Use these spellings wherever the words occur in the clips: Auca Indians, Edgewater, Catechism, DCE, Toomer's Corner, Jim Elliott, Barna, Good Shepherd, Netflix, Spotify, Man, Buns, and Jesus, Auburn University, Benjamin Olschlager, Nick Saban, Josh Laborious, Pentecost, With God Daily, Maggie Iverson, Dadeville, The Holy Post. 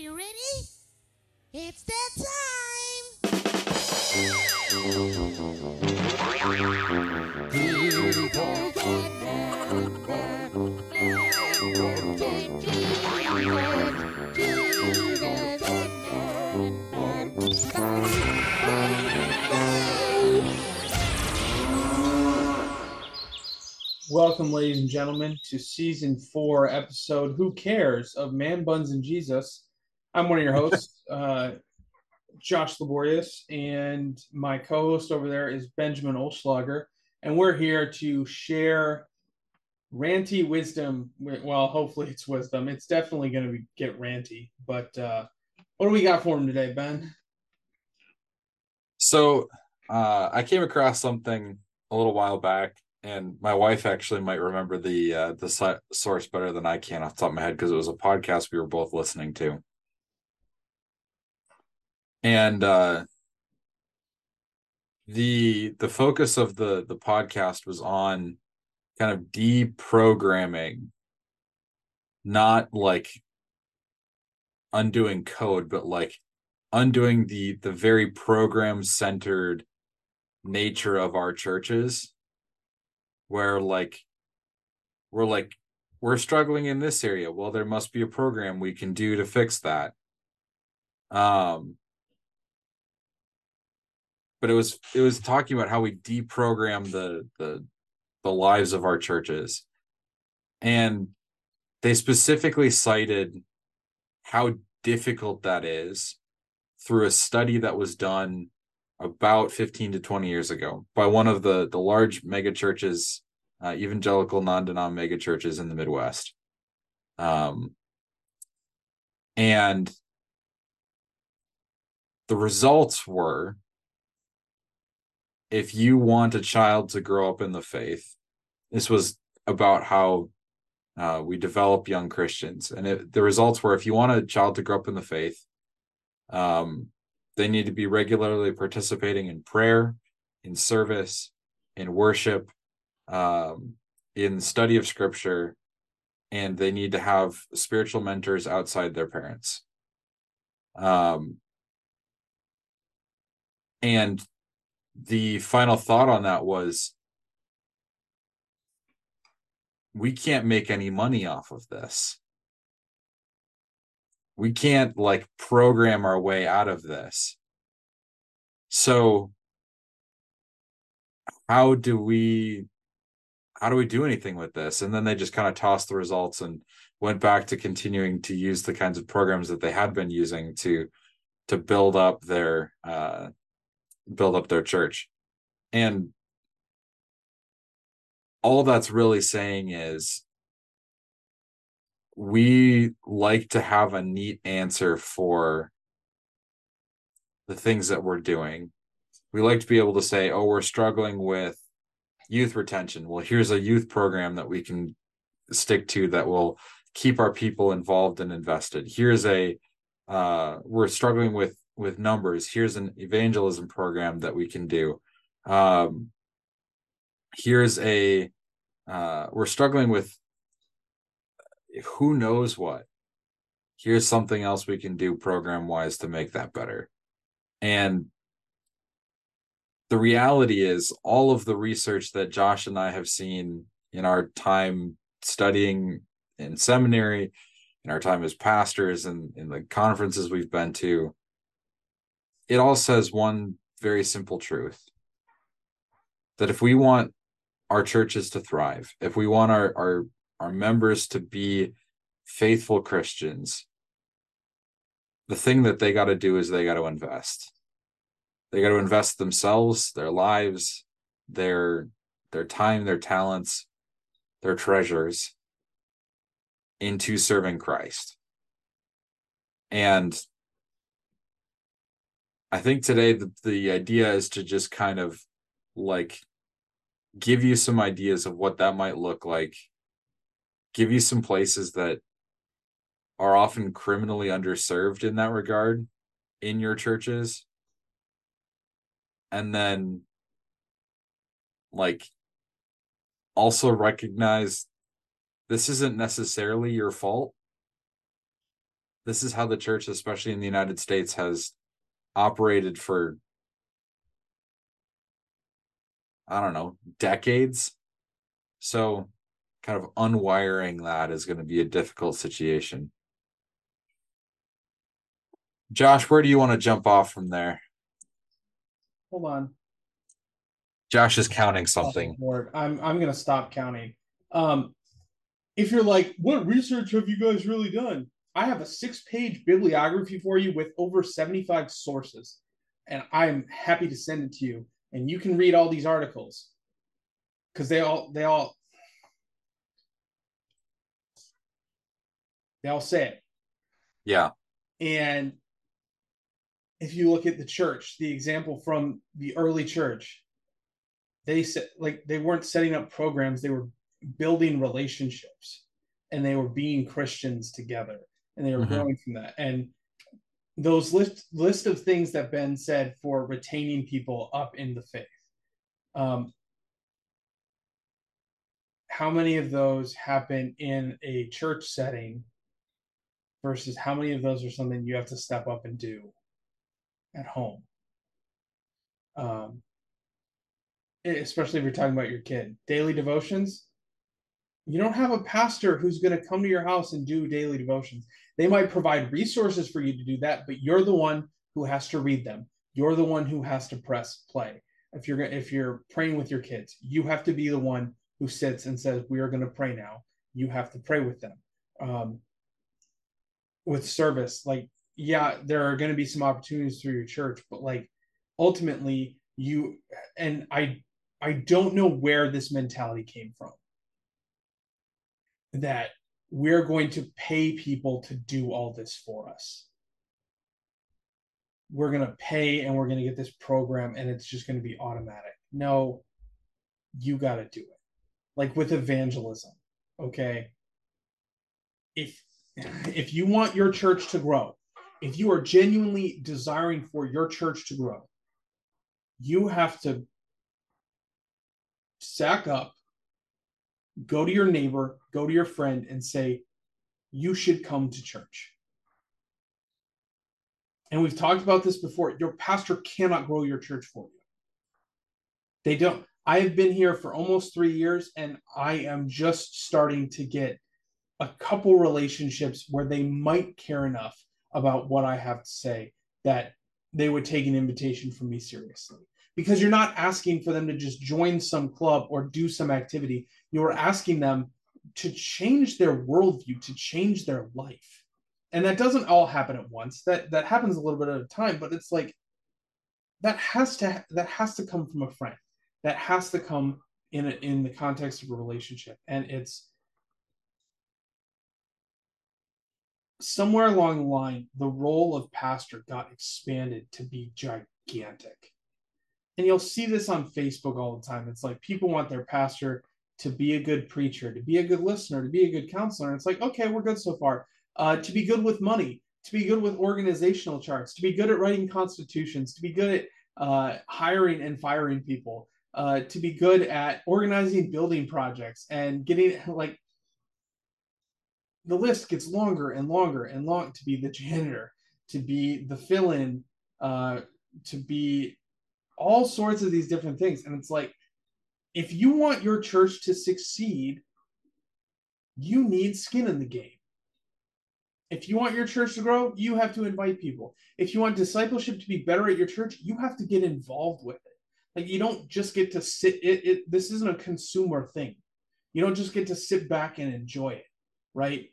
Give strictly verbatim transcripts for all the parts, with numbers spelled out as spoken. you ready? It's that time. Welcome, ladies and gentlemen, to season four, episode "Who Cares" of Man, Buns, and Jesus. I'm one of your hosts, uh, Josh Laborious, and my co-host over there is Benjamin Olschlager, and we're here to share ranty wisdom. Well, hopefully it's wisdom. It's definitely going to get ranty, but uh, what do we got for him today, Ben? So uh, I came across something a little while back, and my wife actually might remember the, uh, the source better than I can off the top of my head because it was a podcast we were both listening to. And uh, the the focus of the, the podcast was on kind of deprogramming, not like undoing code, but like undoing the, the very program-centered nature of our churches, where like we're like, we're struggling in this area. Well, there must be a program we can do to fix that. Um. But it was it was talking about how we deprogram the, the the lives of our churches, and they specifically cited how difficult that is through a study that was done about fifteen to twenty years ago by one of the the large mega churches, uh, evangelical non-denom mega churches in the Midwest, um, and the results were, if you want a child to grow up in the faith, this was about how uh, we develop young Christians. And it, the results were, if you want a child to grow up in the faith, um, they need to be regularly participating in prayer, in service, in worship, um, in study of scripture, and they need to have spiritual mentors outside their parents. Um, and the final thought on that was, we can't make any money off of this. We can't like program our way out of this. So how do we, how do we do anything with this? And then they just kind of tossed the results and went back to continuing to use the kinds of programs that they had been using to, to build up their, uh, build up their church. And all that's really saying is, we like to have a neat answer for the things that we're doing. We like to be able to say, oh, we're struggling with youth retention. Well, here's a youth program that we can stick to that will keep our people involved and invested. Here's a, uh, we're struggling with with numbers. Here's an evangelism program that we can do. Um, here's a, uh, we're struggling with who knows what. Here's something else we can do program wise to make that better. And the reality is, all of the research that Josh and I have seen in our time studying in seminary, in our time as pastors, and in the conferences we've been to, it all says one very simple truth: that if we want our churches to thrive, if we want our, our, our members to be faithful Christians, the thing that they got to do is they got to invest. They got to invest themselves, their lives, their, their time, their talents, their treasures into serving Christ. And I think today the, the idea is to just kind of like give you some ideas of what that might look like, give you some places that are often criminally underserved in that regard in your churches, and then like also recognize this isn't necessarily your fault. this is how the church, especially in the United States, has operated for, I don't know, decades. So kind of unwiring that is going to be a difficult situation. Josh, where do you want to jump off from there? Hold on. Josh is counting something. I'm I'm going to stop counting. Um, if you're like, what research have you guys really done? I have a six-page bibliography for you with over seventy-five sources, and I'm happy to send it to you. And you can read all these articles because they all they all they all say it. Yeah. And if you look at the church, the example from the early church, they said, like, they weren't setting up programs, they were building relationships, and they were being Christians together, and they were mm-hmm. growing from that. And those list list of things that Ben said for retaining people up in the faith, um, how many of those happen in a church setting versus how many of those are something you have to step up and do at home? Um, especially if you're talking about your kid. Daily devotions. You don't have a pastor who's going to come to your house and do daily devotions. They might provide resources for you to do that, but you're the one who has to read them. You're the one who has to press play. If you're if you're praying with your kids, you have to be the one who sits and says, we are going to pray now. You have to pray with them. Um, with service, like, yeah, there are going to be some opportunities through your church, but like ultimately you, and I, I don't know where this mentality came from, that we're going to pay people to do all this for us. We're going to pay and we're going to get this program and it's just going to be automatic. No, you got to do it. Like with evangelism, okay? If, if you want your church to grow, if you are genuinely desiring for your church to grow, you have to sack up, go to your neighbor, go to your friend and say, you should come to church. And we've talked about this before. Your pastor cannot grow your church for you. They don't. I have been here for almost three years and I am just starting to get a couple relationships where they might care enough about what I have to say that they would take an invitation from me seriously. Because you're not asking for them to just join some club or do some activity. You're asking them to change their worldview, to change their life. And that doesn't all happen at once. That that happens a little bit at a time, but it's like that has to that has to come from a friend. That has to come in a, in the context of a relationship. And it's somewhere along the line, the role of pastor got expanded to be gigantic. And you'll see this on Facebook all the time. It's like people want their pastor to be a good preacher, to be a good listener, to be a good counselor. And it's like, okay, we're good so far. Uh, to be good with money, to be good with organizational charts, to be good at writing constitutions, to be good at uh, hiring and firing people, uh, to be good at organizing building projects and getting like, the list gets longer and longer and long, to be the janitor, to be the fill-in, uh, to be all sorts of these different things. And it's like, if you want your church to succeed, you need skin in the game. If you want your church to grow, you have to invite people. If you want discipleship to be better at your church, you have to get involved with it. Like, you don't just get to sit. It, it, this isn't a consumer thing. You don't just get to sit back and enjoy it, right?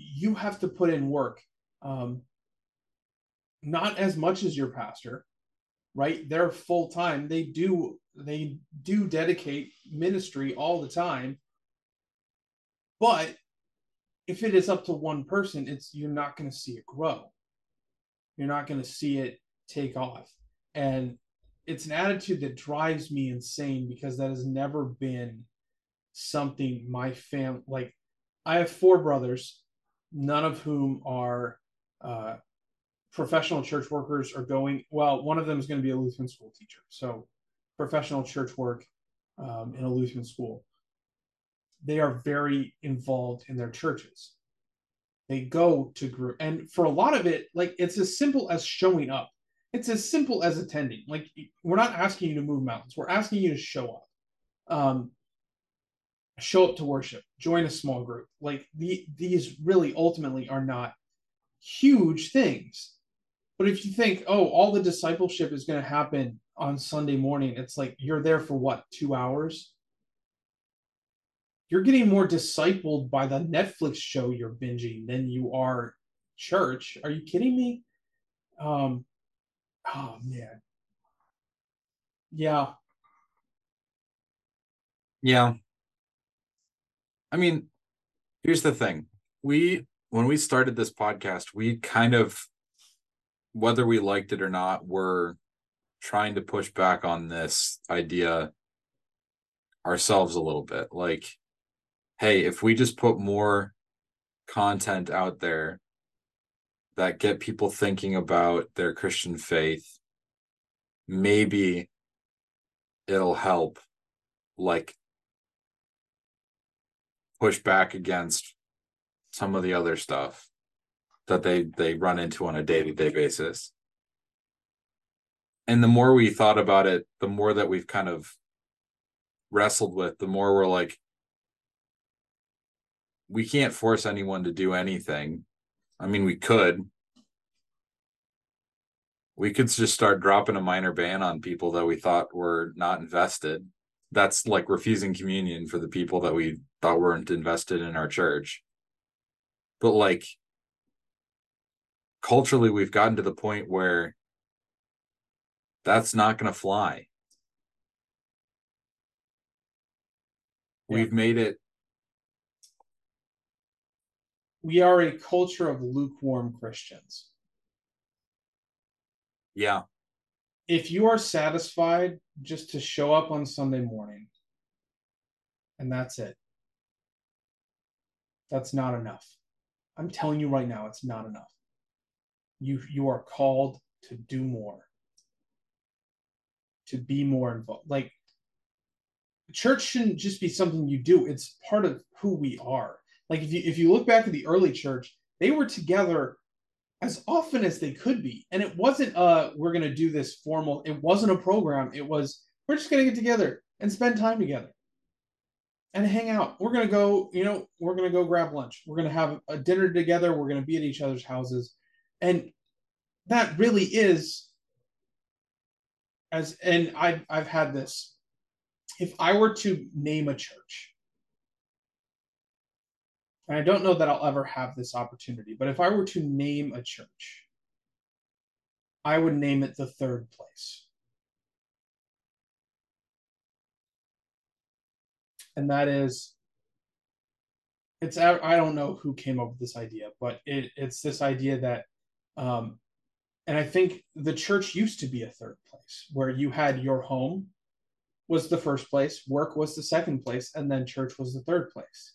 You have to put in work, um, not as much as your pastor, right? They're full time. They do they do dedicate ministry all the time. But if it is up to one person, it's you're not going to see it grow. You're not going to see it take off. And it's an attitude that drives me insane because that has never been something my family, like, I have four brothers, none of whom are uh, professional church workers or going, well, one of them is going to be a Lutheran school teacher. So professional church work um, in a Lutheran school. They are very involved in their churches. They go to group. And for a lot of it, like, it's as simple as showing up. It's as simple as attending. Like, we're not asking you to move mountains. We're asking you to show up. Um, show up to worship, join a small group. Like, the, these really ultimately are not huge things. But if you think, oh, all the discipleship is going to happen on Sunday morning, it's like, you're there for what, two hours? You're getting more discipled by the Netflix show you're binging than you are church. Are you kidding me? Um, oh, man. Yeah. Yeah. I mean, here's the thing. We, when we started this podcast, we kind of, whether we liked it or not, were trying to push back on this idea ourselves a little bit. Like, hey, if we just put more content out there that get people thinking about their Christian faith, maybe it'll help, like, push back against some of the other stuff that they, they run into on a day-to-day basis. And the more we thought about it, the more that we've kind of wrestled with, the more we're like, we can't force anyone to do anything. I mean, we could. We could just start dropping a minor ban on people that we thought were not invested. That's like refusing communion for the people that we thought weren't invested in our church. But, like, culturally, we've gotten to the point where that's not going to fly. Yeah. We've made it. We are a culture of lukewarm Christians. Yeah. If you are satisfied just to show up on Sunday morning and that's it, that's not enough. I'm telling you right now, it's not enough. You, you are called to do more, to be more involved. Like, church shouldn't just be something you do. It's part of who we are. Like, if you, if you look back at the early church, they were together as often as they could be. And it wasn't, uh, we're going to do this formal. It wasn't a program. It was, we're just going to get together and spend time together and hang out. We're going to go, you know, we're going to go grab lunch. We're going to have a dinner together. We're going to be at each other's houses. And that really is, as, and I've, I've had this, if I were to name a church, and I don't know that I'll ever have this opportunity, but if I were to name a church, I would name it the Third Place. And that is, it's, I don't know who came up with this idea, but it, it's this idea that, um, and I think the church used to be a third place where you had your home was the first place, work was the second place, and then church was the third place.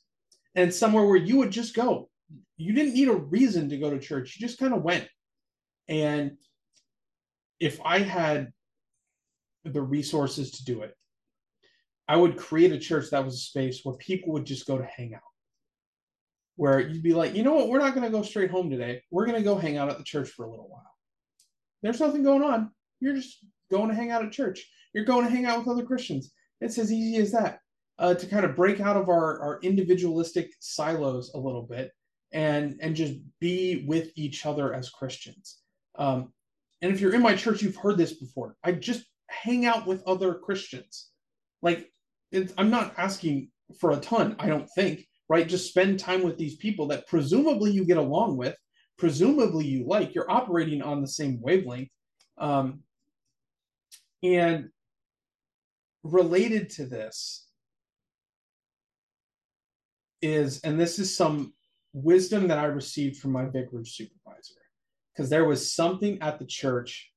And somewhere where you would just go. You didn't need a reason to go to church. You just kind of went. And if I had the resources to do it, I would create a church that was a space where people would just go to hang out. Where you'd be like, you know what? We're not going to go straight home today. We're going to go hang out at the church for a little while. There's nothing going on. You're just going to hang out at church. You're going to hang out with other Christians. It's as easy as that. Uh, to kind of break out of our, our individualistic silos a little bit and, and just be with each other as Christians. Um, and if you're in my church, you've heard this before. I just hang out with other Christians. Like, it's, I'm not asking for a ton, I don't think, right? Just spend time with these people that presumably you get along with, presumably you like, you're operating on the same wavelength. Um, and related to this, is, and this is some wisdom that I received from my vicarage supervisor, because there was something at the church.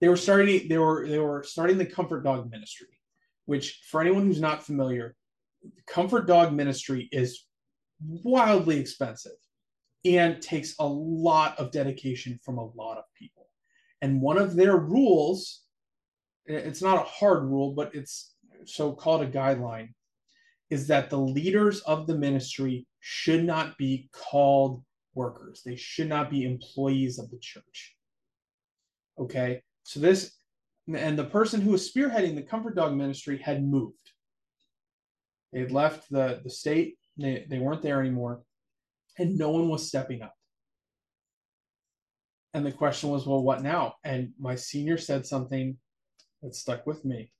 They were starting, they were, they were starting the Comfort Dog Ministry, which, for anyone who's not familiar, the Comfort Dog Ministry is wildly expensive and takes a lot of dedication from a lot of people. And one of their rules, it's not a hard rule, but it's so-called a guideline, is that the leaders of the ministry should not be called workers. They should not be employees of the church. Okay, so this, and the person who was spearheading the Comfort Dog ministry had moved. They had left the, the state. They, they weren't there anymore. And no one was stepping up. And the question was, well, what now? And my senior said something that stuck with me.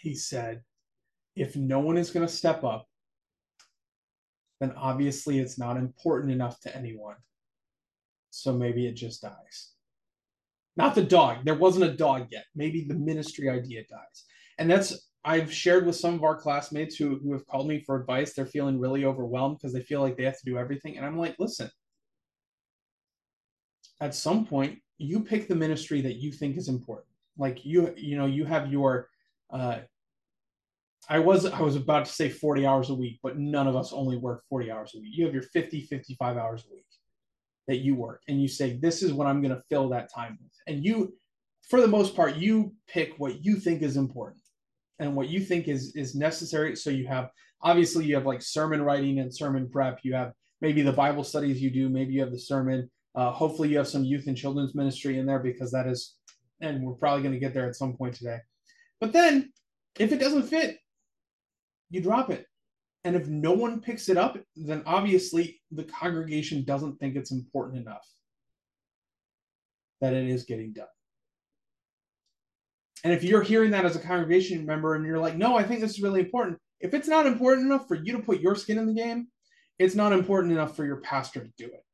He said, if no one is going to step up, then obviously it's not important enough to anyone. So maybe it just dies. Not the dog. There wasn't a dog yet. Maybe the ministry idea dies. And that's, I've shared with some of our classmates who, who have called me for advice. They're feeling really overwhelmed because they feel like they have to do everything. And I'm like, listen, at some point you pick the ministry that you think is important. Like you, you know, you have your, uh, I was, I was about to say forty hours a week, but none of us only work forty hours a week. You have your fifty, fifty-five hours a week that you work, and you say, this is what I'm going to fill that time with. And you, for the most part, you pick what you think is important and what you think is, is necessary. So you have, obviously you have like sermon writing and sermon prep. You have maybe the Bible studies you do, maybe you have the sermon. Uh, hopefully you have some youth and children's ministry in there, because that is, and we're probably going to get there at some point today. But then if it doesn't fit, you drop it. And if no one picks it up, then obviously the congregation doesn't think it's important enough that it is getting done. And if you're hearing that as a congregation member and you're like, no, I think this is really important. If it's not important enough for you to put your skin in the game, it's not important enough for your pastor to do it.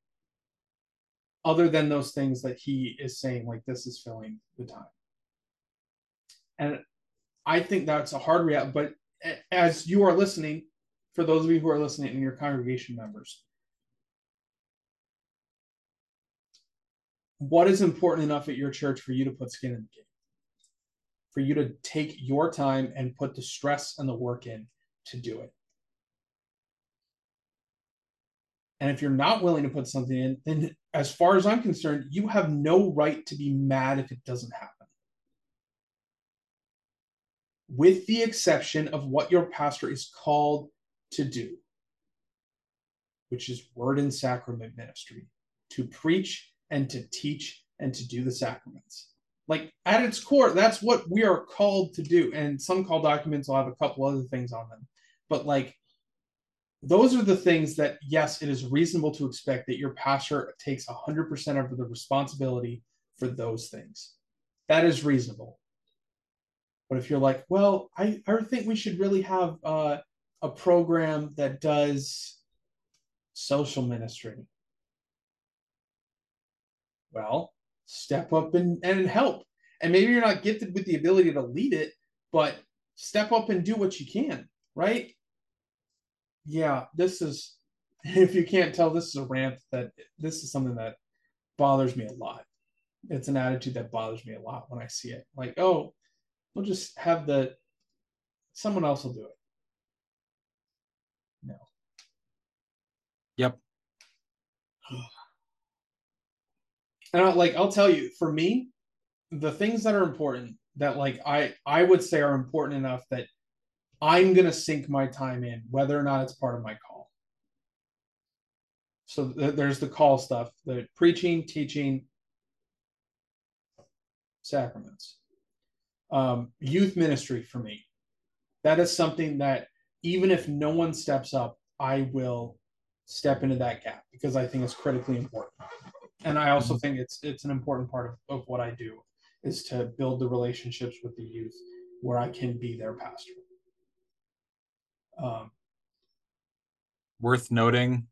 Other than those things that he is saying, like, this is filling the time. And I think that's a hard reality, but as you are listening, for those of you who are listening and your congregation members, what is important enough at your church for you to put skin in the game? For you to take your time and put the stress and the work in to do it. And if you're not willing to put something in, then as far as I'm concerned, you have no right to be mad if it doesn't happen. With the exception of what your pastor is called to do, which is word and sacrament ministry, to preach and to teach and to do the sacraments. Like at its core, that's what we are called to do. And some call documents will have a couple other things on them. But like, those are the things that, yes, it is reasonable to expect that your pastor takes one hundred percent of the responsibility for those things. That is reasonable. But if you're like, well, I, I think we should really have uh, a program that does social ministry. Well, step up and, and help. And maybe you're not gifted with the ability to lead it, but step up and do what you can, right? Yeah, this is, if you can't tell, this is a rant that, this is something that bothers me a lot. It's an attitude that bothers me a lot when I see it. Like, oh, we'll just have the, someone else will do it. No. Yep. And I'll, like, I'll tell you, for me, the things that are important that like I, I would say are important enough that I'm going to sink my time in, whether or not it's part of my call. So th- there's the call stuff, the preaching, teaching, sacraments, um, youth ministry for me. That is something that even if no one steps up, I will step into that gap because I think it's critically important. And I also think it's it's an important part of, of what I do is to build the relationships with the youth where I can be their pastor. Um, worth noting,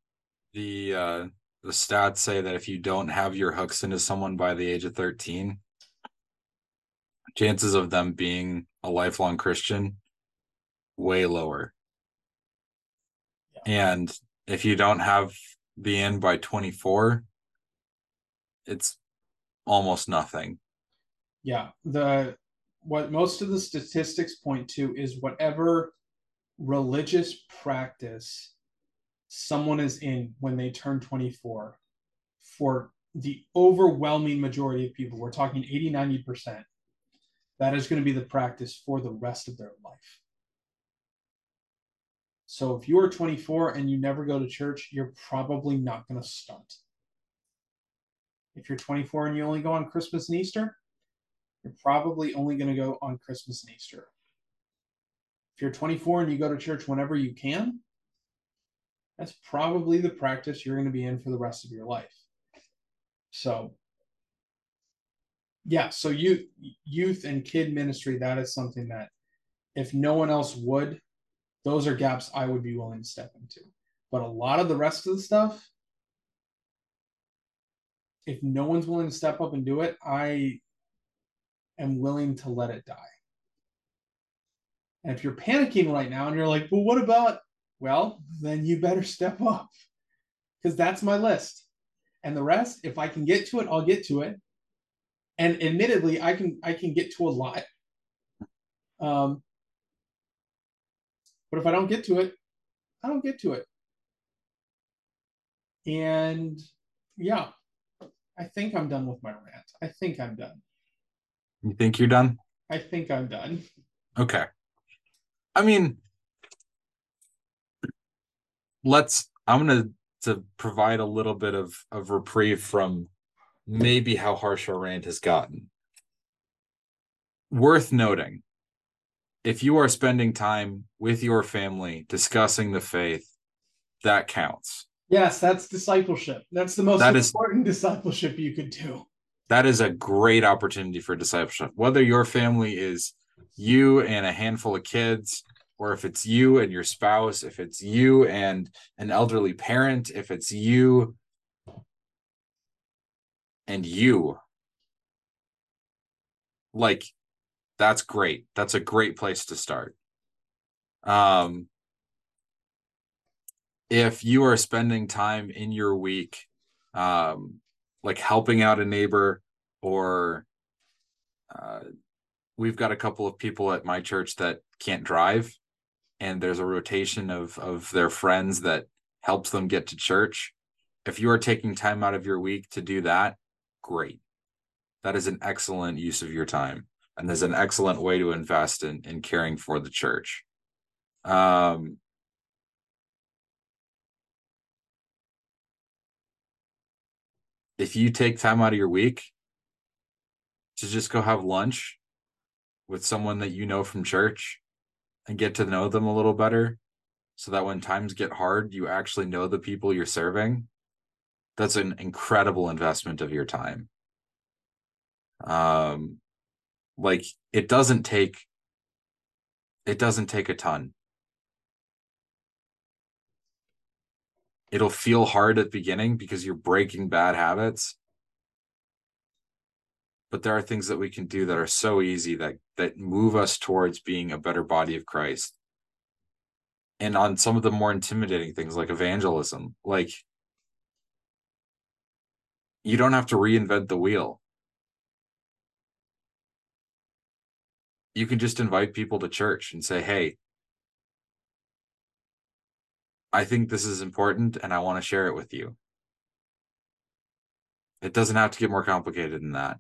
the uh, the stats say that if you don't have your hooks into someone by the age of thirteen, chances of them being a lifelong Christian way lower. Yeah. And if you don't have the end by twenty-four, it's almost nothing. Yeah, the what most of the statistics point to is whatever religious practice someone is in when they turn twenty-four, for the overwhelming majority of people, we're talking eighty, ninety percent, that is going to be the practice for the rest of their life. So if you are twenty-four and you never go to church, you're probably not going to start. If you're twenty-four and you only go on Christmas and Easter, you're probably only going to go on Christmas and Easter. If you're twenty-four and you go to church whenever you can, that's probably the practice you're going to be in for the rest of your life. So, yeah, so youth, youth and kid ministry, that is something that if no one else would, those are gaps I would be willing to step into. But a lot of the rest of the stuff, if no one's willing to step up and do it, I am willing to let it die. And if you're panicking right now and you're like, well, what about, well, then you better step up, because that's my list. And the rest, if I can get to it, I'll get to it. And admittedly, I can I can get to a lot. Um, but if I don't get to it, I don't get to it. And yeah, I think I'm done with my rant. I think I'm done. You think you're done? I think I'm done. Okay. I mean, let's, I'm going to to provide a little bit of, of reprieve from maybe how harsh our rant has gotten. Worth noting, if you are spending time with your family discussing the faith, that counts. Yes, that's discipleship. That's the most that important is, discipleship you could do. That is a great opportunity for discipleship. Whether your family is you and a handful of kids, or if it's you and your spouse, if it's you and an elderly parent, if it's you and you, like, that's great. That's a great place to start. Um, if you are spending time in your week, um, like helping out a neighbor, or uh, we've got a couple of people at my church that can't drive, and there's a rotation of, of their friends that helps them get to church. If you are taking time out of your week to do that, great. That is an excellent use of your time. And there's an excellent way to invest in, in caring for the church. Um, if you take time out of your week to just go have lunch with someone that you know from church, and get to know them a little better, so that when times get hard, you actually know the people you're serving. That's an incredible investment of your time. Um, like it doesn't take, it doesn't take a ton. It'll feel hard at the beginning because you're breaking bad habits, but there are things that we can do that are so easy that that move us towards being a better body of Christ. And on some of the more intimidating things like evangelism, like you don't have to reinvent the wheel. You can just invite people to church and say, hey, I think this is important and I want to share it with you. It doesn't have to get more complicated than that.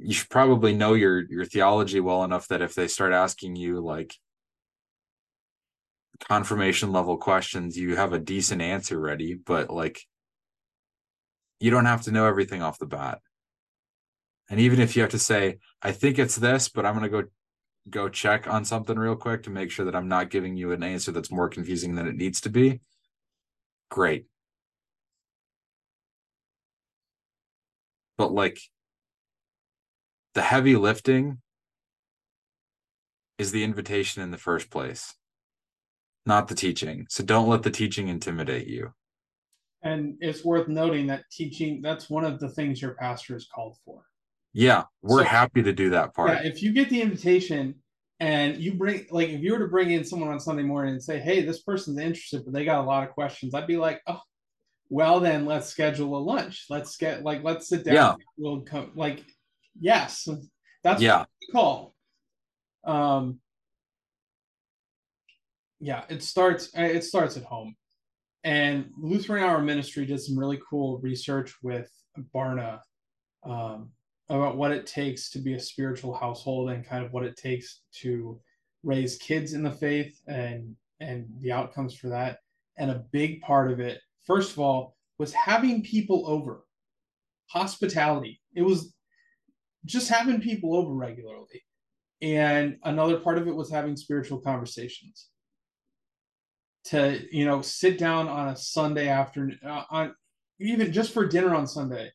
You should probably know your, your theology well enough that if they start asking you like confirmation level questions, you have a decent answer ready, but like you don't have to know everything off the bat. And even if you have to say, I think it's this, but I'm going to go, go check on something real quick to make sure that I'm not giving you an answer that's more confusing than it needs to be. Great. But like, the heavy lifting is the invitation in the first place, not the teaching. So don't let the teaching intimidate you. And it's worth noting that teaching, that's one of the things your pastor is called for. Yeah, we're so happy to do that part. Yeah, if you get the invitation and you bring, like if you were to bring in someone on Sunday morning and say, hey, this person's interested, but they got a lot of questions, I'd be like, oh, well then let's schedule a lunch. Let's get like, let's sit down. Yeah. We'll come like, yes, that's yeah. what we call. Um, yeah, it starts. It starts at home, and Lutheran Hour Ministry did some really cool research with Barna um, about what it takes to be a spiritual household and kind of what it takes to raise kids in the faith and and the outcomes for that. And a big part of it, first of all, was having people over. Hospitality. It was just having people over regularly. And another part of it was having spiritual conversations. To, you know, sit down on a Sunday afternoon, uh, on even just for dinner on Sunday,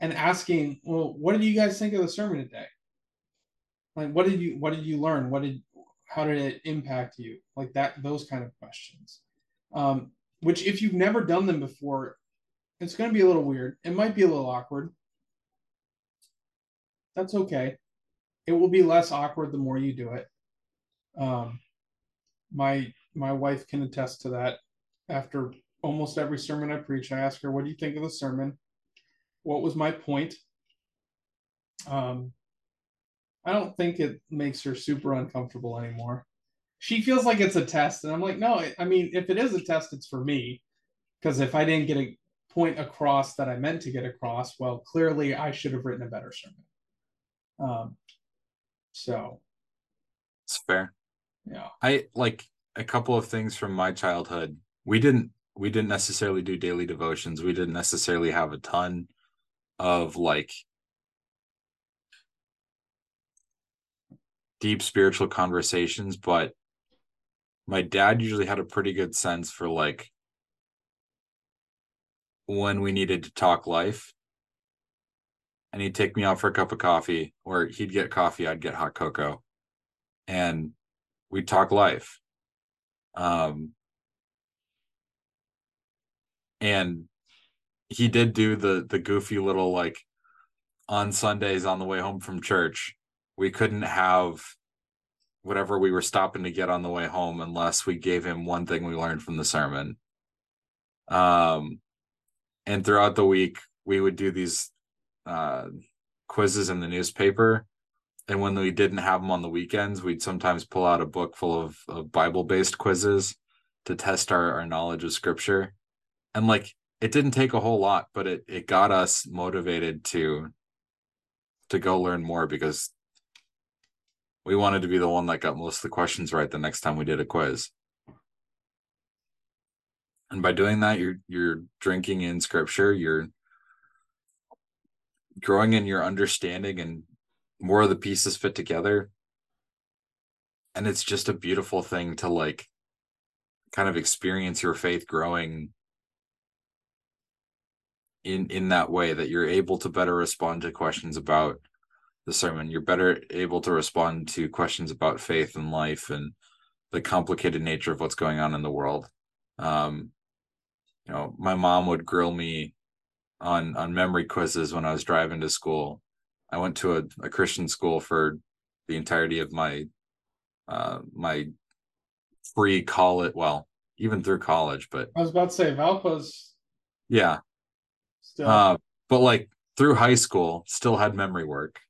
and asking, well, what did you guys think of the sermon today? Like, what did you, what did you learn? What did, how did it impact you? Like that, those kind of questions. Um, which if you've never done them before, it's going to be a little weird. It might be a little awkward. That's okay. It will be less awkward the more you do it. Um, my my wife can attest to that. After almost every sermon I preach, I ask her, what do you think of the sermon? What was my point? Um, I don't think it makes her super uncomfortable anymore. She feels like it's a test. And I'm like, no, I mean, if it is a test, it's for me. Because if I didn't get a point across that I meant to get across, well, clearly I should have written a better sermon. Um, so. It's fair. Yeah. I like a couple of things from my childhood. We didn't, we didn't necessarily do daily devotions. We didn't necessarily have a ton of like deep spiritual conversations, but my dad usually had a pretty good sense for like when we needed to talk life. And he'd take me out for a cup of coffee, or he'd get coffee, I'd get hot cocoa, and we'd talk life. Um, and he did do the the goofy little, like, on Sundays on the way home from church, we couldn't have whatever we were stopping to get on the way home unless we gave him one thing we learned from the sermon. Um, and throughout the week, we would do these uh quizzes in the newspaper, and when we didn't have them on the weekends, we'd sometimes pull out a book full of, of Bible-based quizzes to test our, our knowledge of scripture. And like, it didn't take a whole lot, but it it got us motivated to to go learn more, because we wanted to be the one that got most of the questions right the next time we did a quiz. And by doing that, you're you're drinking in scripture, you're growing in your understanding, and more of the pieces fit together. And it's just a beautiful thing to like kind of experience your faith growing in in that way, that you're able to better respond to questions about the sermon. You're better able to respond to questions about faith and life and the complicated nature of what's going on in the world. Um, you know, my mom would grill me on on memory quizzes when I was driving to school. I went to a, a Christian school for the entirety of my uh my free college, well, even through college, but I was about to say Valpo's. Yeah. Still. Uh, but like through high school, still had memory work.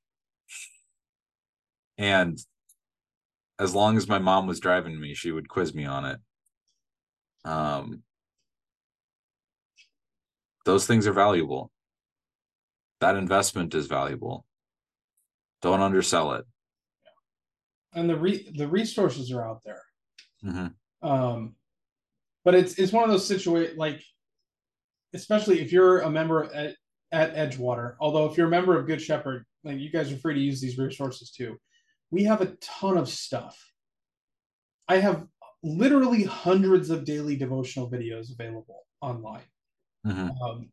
And as long as my mom was driving me, she would quiz me on it. Um Those things are valuable. That investment is valuable. Don't undersell it. Yeah. And the re- the resources are out there. Mm-hmm. Um, but it's it's one of those situations, like, especially if you're a member at, at Edgewater, although if you're a member of Good Shepherd, like, you guys are free to use these resources too. We have a ton of stuff. I have literally hundreds of daily devotional videos available online. Mm-hmm. Um,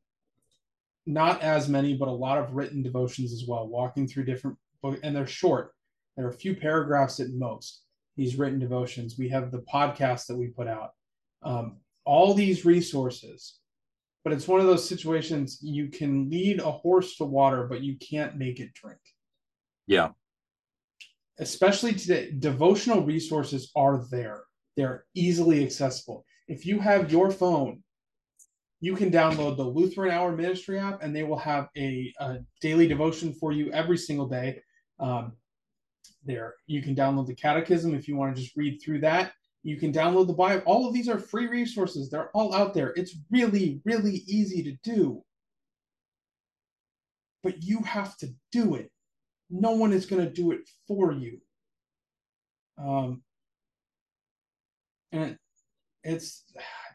not as many, but a lot of written devotions as well, walking through different books, and they're short. There are a few paragraphs at most, these written devotions. We have the podcast that we put out, um, all these resources. But it's one of those situations, you can lead a horse to water, but you can't make it drink. Yeah. Especially today, devotional resources are there. They're easily accessible. If you have your phone, you can download the Lutheran Hour Ministry app, and they will have a, a daily devotion for you every single day. Um, there, you can download the Catechism if you want to just read through that. You can download the Bible. All of these are free resources. They're all out there. It's really, really easy to do. But you have to do it. No one is going to do it for you. Um, And it's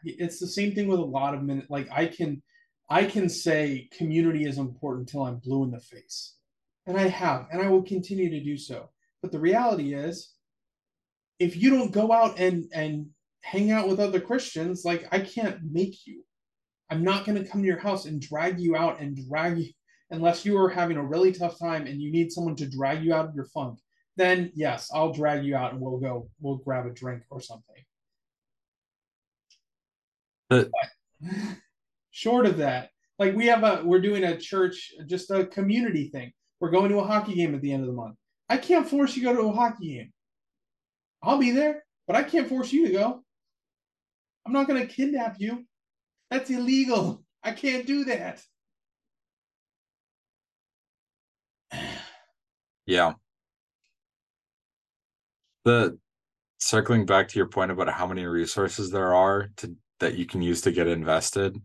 it's the same thing with a lot of men. Like I can I can say community is important till I'm blue in the face, and I have, and I will continue to do so. But the reality is, if you don't go out and and hang out with other Christians, like I can't make you. I'm not going to come to your house and drag you out and drag you unless you are having a really tough time and you need someone to drag you out of your funk. Then yes, I'll drag you out and we'll go, we'll grab a drink or something. But, but short of that, like we have a, we're doing a church, just a community thing. We're going to a hockey game at the end of the month. I can't force you to go to a hockey game. I'll be there, but I can't force you to go. I'm not going to kidnap you. That's illegal. I can't do that. Yeah. The circling back to your point about how many resources there are to that you can use to get invested.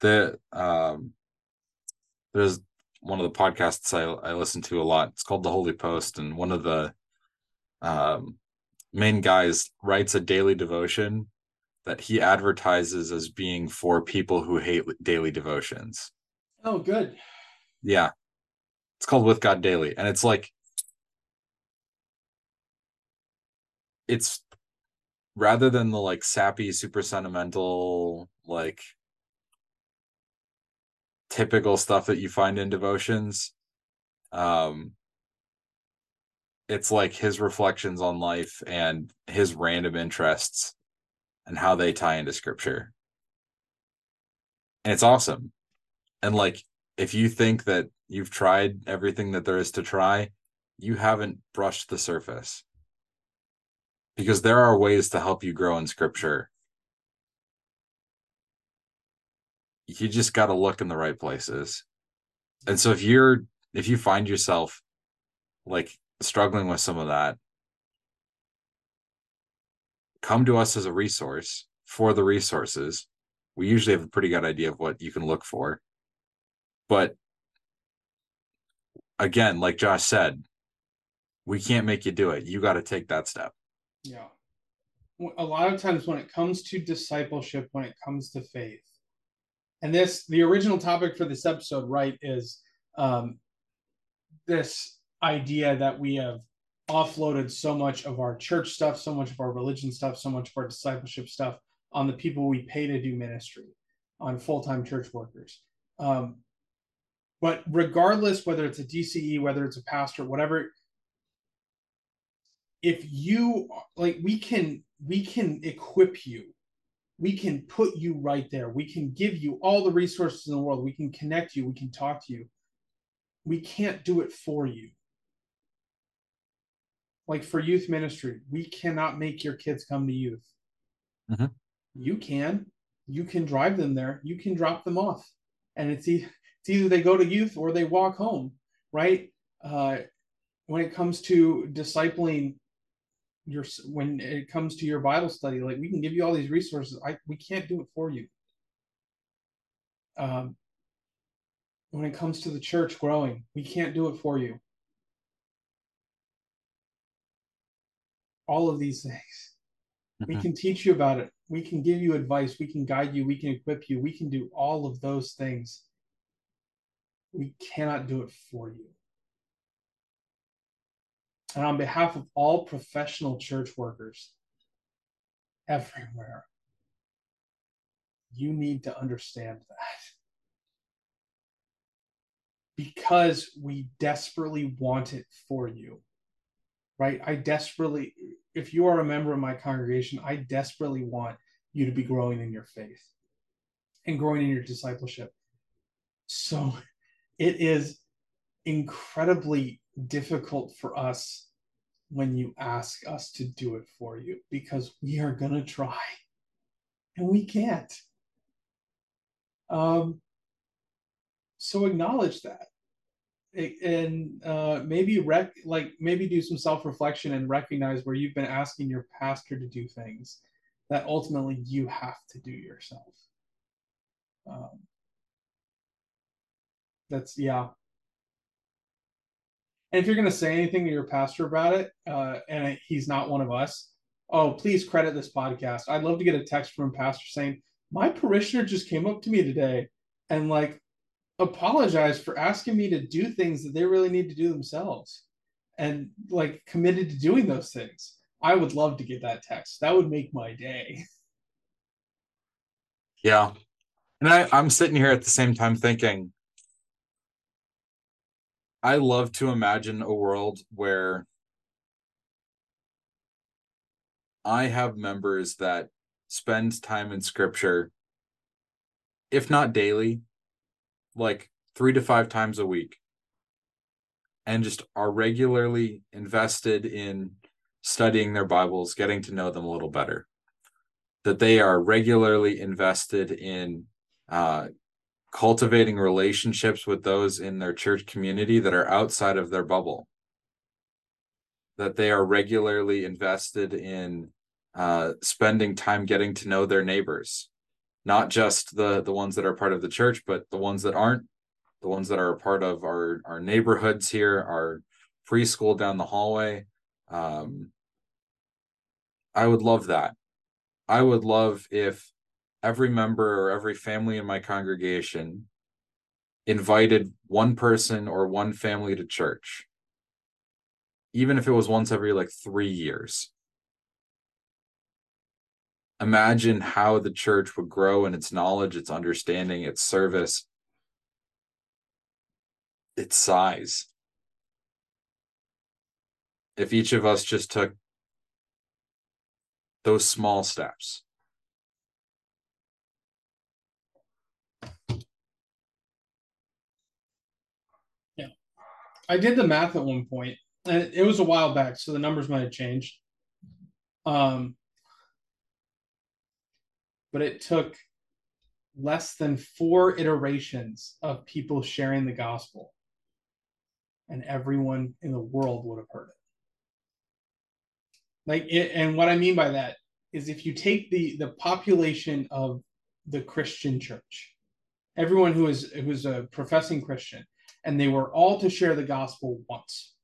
The um, there's one of the podcasts I, I listen to a lot. It's called The Holy Post, and one of the um, main guys writes a daily devotion that he advertises as being for people who hate daily devotions. Oh, good. Yeah. It's called With God Daily. And it's like, it's rather than the like sappy, super sentimental, like typical stuff that you find in devotions. Um, it's like his reflections on life and his random interests and how they tie into scripture. And it's awesome. And like, if you think that you've tried everything that there is to try, you haven't brushed the surface, because there are ways to help you grow in scripture. You just got to look in the right places. And so if you're, if you find yourself like struggling with some of that, come to us as a resource for the resources. We usually have a pretty good idea of what you can look for. But again, like Josh said, we can't make you do it. You got to take that step. Yeah. A lot of times when it comes to discipleship, when it comes to faith, and this, the original topic for this episode, right, is um, this idea that we have offloaded so much of our church stuff, so much of our religion stuff, so much of our discipleship stuff on the people we pay to do ministry, on full-time church workers. Um, but regardless, whether it's a D C E, whether it's a pastor, whatever, if you like, we can, we can equip you. We can put you right there. We can give you all the resources in the world. We can connect you. We can talk to you. We can't do it for you. Like for youth ministry, we cannot make your kids come to youth. Mm-hmm. You can. You can drive them there. You can drop them off. And it's, e- it's either they go to youth or they walk home, right? Uh, when it comes to discipling, your when it comes to your Bible study, like we can give you all these resources. I we can't do it for you. Um, when it comes to the church growing, we can't do it for you. All of these things. We can teach you about it. We can give you advice. We can guide you. We can equip you. We can do all of those things. We cannot do it for you. And on behalf of all professional church workers everywhere, you need to understand that. Because we desperately want it for you. Right? I desperately, if you are a member of my congregation, I desperately want you to be growing in your faith and growing in your discipleship. So it is incredibly difficult for us when you ask us to do it for you, because we are going to try and we can't. Um, so acknowledge that. And uh, maybe rec- like maybe do some self-reflection and recognize where you've been asking your pastor to do things that ultimately you have to do yourself. Um, that's, yeah. And if you're going to say anything to your pastor about it, uh, and he's not one of us, oh, please credit this podcast. I'd love to get a text from a pastor saying, my parishioner just came up to me today and like apologized for asking me to do things that they really need to do themselves and like committed to doing those things. I would love to get that text. That would make my day. Yeah. And I, I'm sitting here at the same time thinking, I love to imagine a world where I have members that spend time in scripture, if not daily, like three to five times a week, and just are regularly invested in studying their Bibles, getting to know them a little better, that they are regularly invested in uh, cultivating relationships with those in their church community that are outside of their bubble, that they are regularly invested in uh, spending time getting to know their neighbors, not just the, the ones that are part of the church, but the ones that aren't, the ones that are a part of our, our neighborhoods here, our preschool down the hallway. Um, I would love that. I would love if every member or every family in my congregation invited one person or one family to church, even if it was once every like three years. Imagine how the church would grow in its knowledge, its understanding, its service, its size. If each of us just took those small steps. Yeah. I did the math at one point, and it was a while back, so the numbers might have changed. Um, but it took less than four iterations of people sharing the gospel, and everyone in the world would have heard it. Like, it, and what I mean by that is if you take the, the population of the Christian church, everyone who is who is a professing Christian, and they were all to share the gospel once,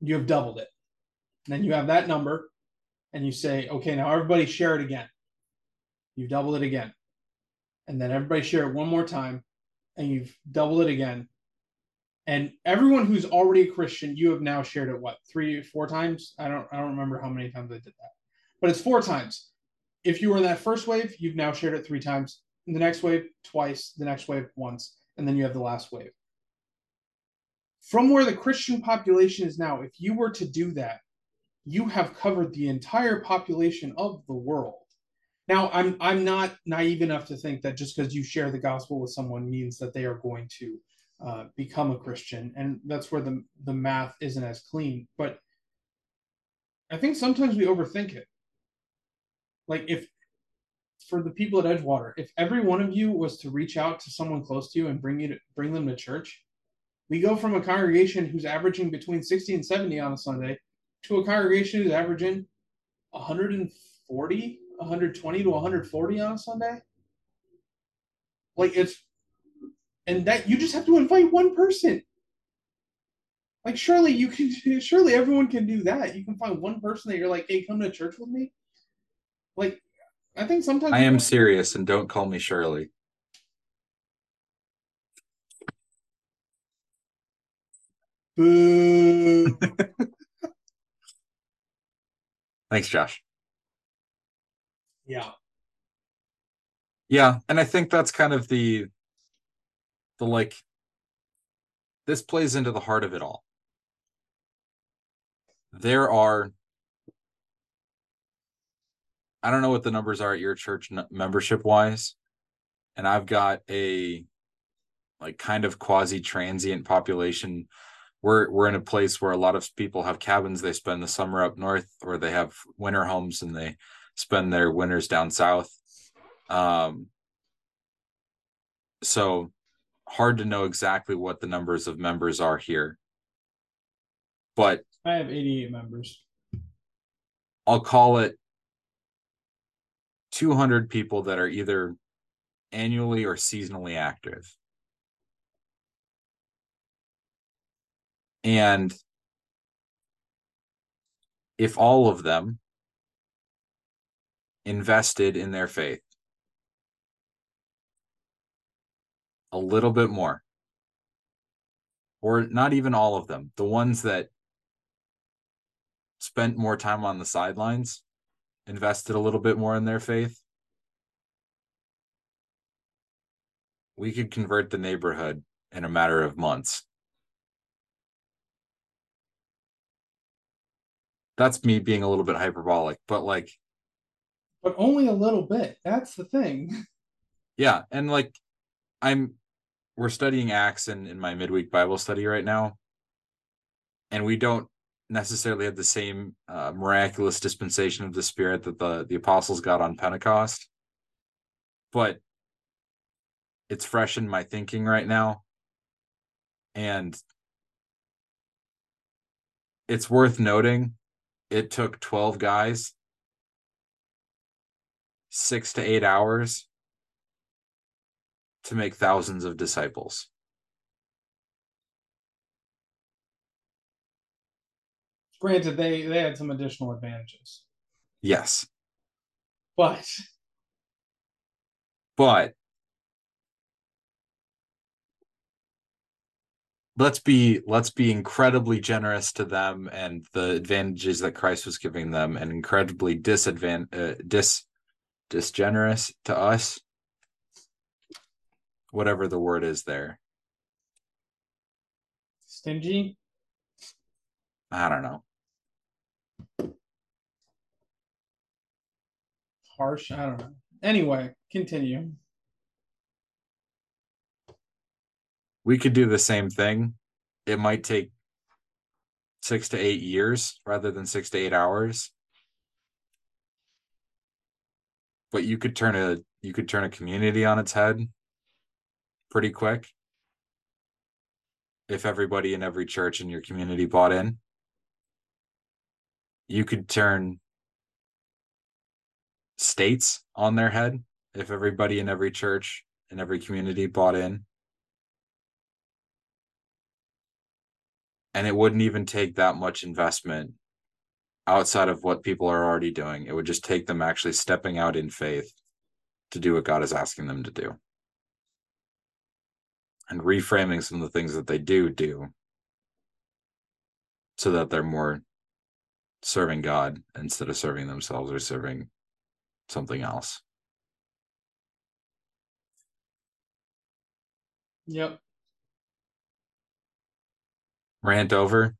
you have doubled it. And then you have that number, and you say, okay, now everybody share it again. You double it again. And then everybody share it one more time, and you've doubled it again. And everyone who's already a Christian, you have now shared it, what, three, four times? I don't I don't remember how many times I did that. But it's four times. If you were in that first wave, you've now shared it three times. In the next wave, twice. The next wave, once. And then you have the last wave. From where the Christian population is now, if you were to do that, you have covered the entire population of the world. Now, I'm I'm not naive enough to think that just because you share the gospel with someone means that they are going to Uh, become a Christian, and that's where the the math isn't as clean. But I think sometimes we overthink it. Like, if for the people at Edgewater, if every one of you was to reach out to someone close to you and bring you to, bring them to church, we go from a congregation who's averaging between sixty and seventy on a Sunday to a congregation who's averaging one hundred forty, one hundred twenty to one hundred forty on a Sunday. Like, it's And that you just have to invite one person. Like, surely you can, surely everyone can do that. You can find one person that you're like, hey, come to church with me. Like, I think sometimes I am serious, and don't call me Shirley. Boo. Thanks, Josh. Yeah. Yeah. And I think that's kind of the, the like, this plays into the heart of it all. There are, I don't know what the numbers are at your church membership wise, and I've got a like kind of quasi transient population. We're we're in a place where a lot of people have cabins. They spend the summer up north, or they have winter homes and they spend their winters down south. Um. So. Hard to know exactly what the numbers of members are here, but I have eighty-eight members. I'll call it two hundred people that are either annually or seasonally active. And if all of them, invested in their faith a little bit more, or not even all of them, the ones that spent more time on the sidelines invested a little bit more in their faith, we could convert the neighborhood in a matter of months. That's me being a little bit hyperbolic, but like, but only a little bit. That's the thing. Yeah. And like, I'm, we're studying Acts in, in my midweek Bible study right now. And we don't necessarily have the same uh, miraculous dispensation of the Spirit that the, the apostles got on Pentecost. But it's fresh in my thinking right now. And it's worth noting, it took twelve guys six to eight hours to make thousands of disciples. Granted, they, they had some additional advantages. Yes. But. But. Let's be, let's be incredibly generous to them and the advantages that Christ was giving them, and incredibly disadvan- uh, dis. disgenerous to us, whatever the word is there. Stingy? I don't know. Harsh? I don't know. Anyway, continue. We could do the same thing. It might take six to eight years rather than six to eight hours. But you could turn a you could turn a community on its head pretty quick if everybody in every church in your community bought in. You could turn states on their head if everybody in every church in every community bought in. And it wouldn't even take that much investment outside of what people are already doing. It would just take them actually stepping out in faith to do what God is asking them to do, and reframing some of the things that they do do so that they're more serving God instead of serving themselves or serving something else. Yep. Rant over.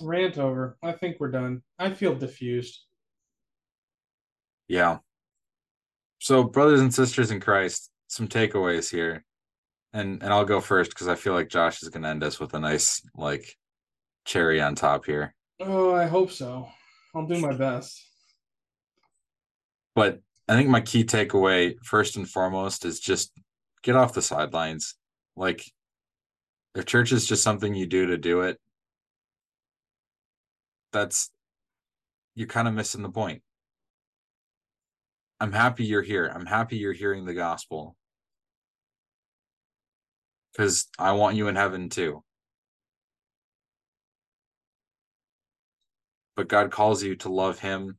Rant over. I think we're done. I feel diffused. Yeah. So, brothers and sisters in Christ, some takeaways here. And and I'll go first because I feel like Josh is going to end us with a nice, like, cherry on top here. Oh, I hope so. I'll do my best. But I think my key takeaway, first and foremost, is just get off the sidelines. Like, if church is just something you do to do it, that's, you're kind of missing the point. I'm happy you're here. I'm happy you're hearing the gospel, because I want you in heaven too. But God calls you to love him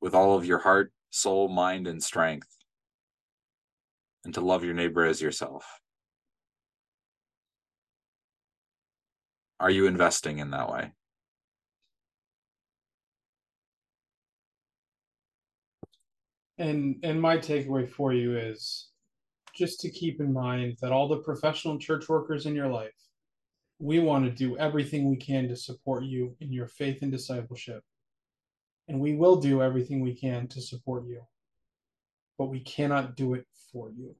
with all of your heart, soul, mind, and strength, and to love your neighbor as yourself. Are you investing in that way? And and my takeaway for you is just to keep in mind that all the professional church workers in your life, we want to do everything we can to support you in your faith and discipleship. And we will do everything we can to support you, but we cannot do it for you.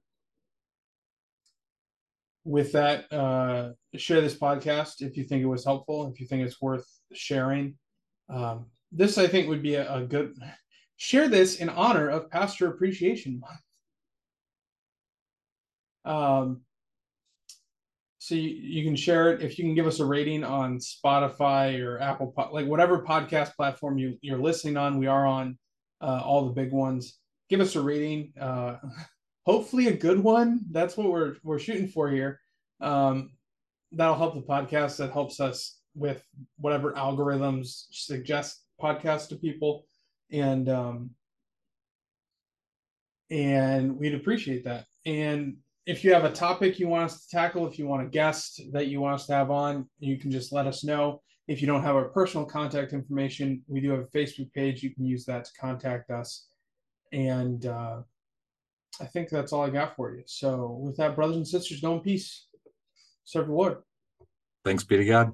With that, uh, share this podcast if you think it was helpful, if you think it's worth sharing. Um, this, I think, would be a, a good... Share this in honor of Pastor Appreciation Month. Um, so you, you can share it. If you can give us a rating on Spotify or Apple, like whatever podcast platform you, you're listening on, we are on uh, all the big ones. Give us a rating, uh, hopefully a good one. That's what we're we're shooting for here. Um, that'll help the podcast. That helps us with whatever algorithms suggest podcasts to people. And, um, and we'd appreciate that. And if you have a topic you want us to tackle, if you want a guest that you want us to have on, you can just let us know. If you don't have our personal contact information, we do have a Facebook page. You can use that to contact us. And uh, I think that's all I got for you. So with that, brothers and sisters, go in peace. Serve the Lord. Thanks be to God.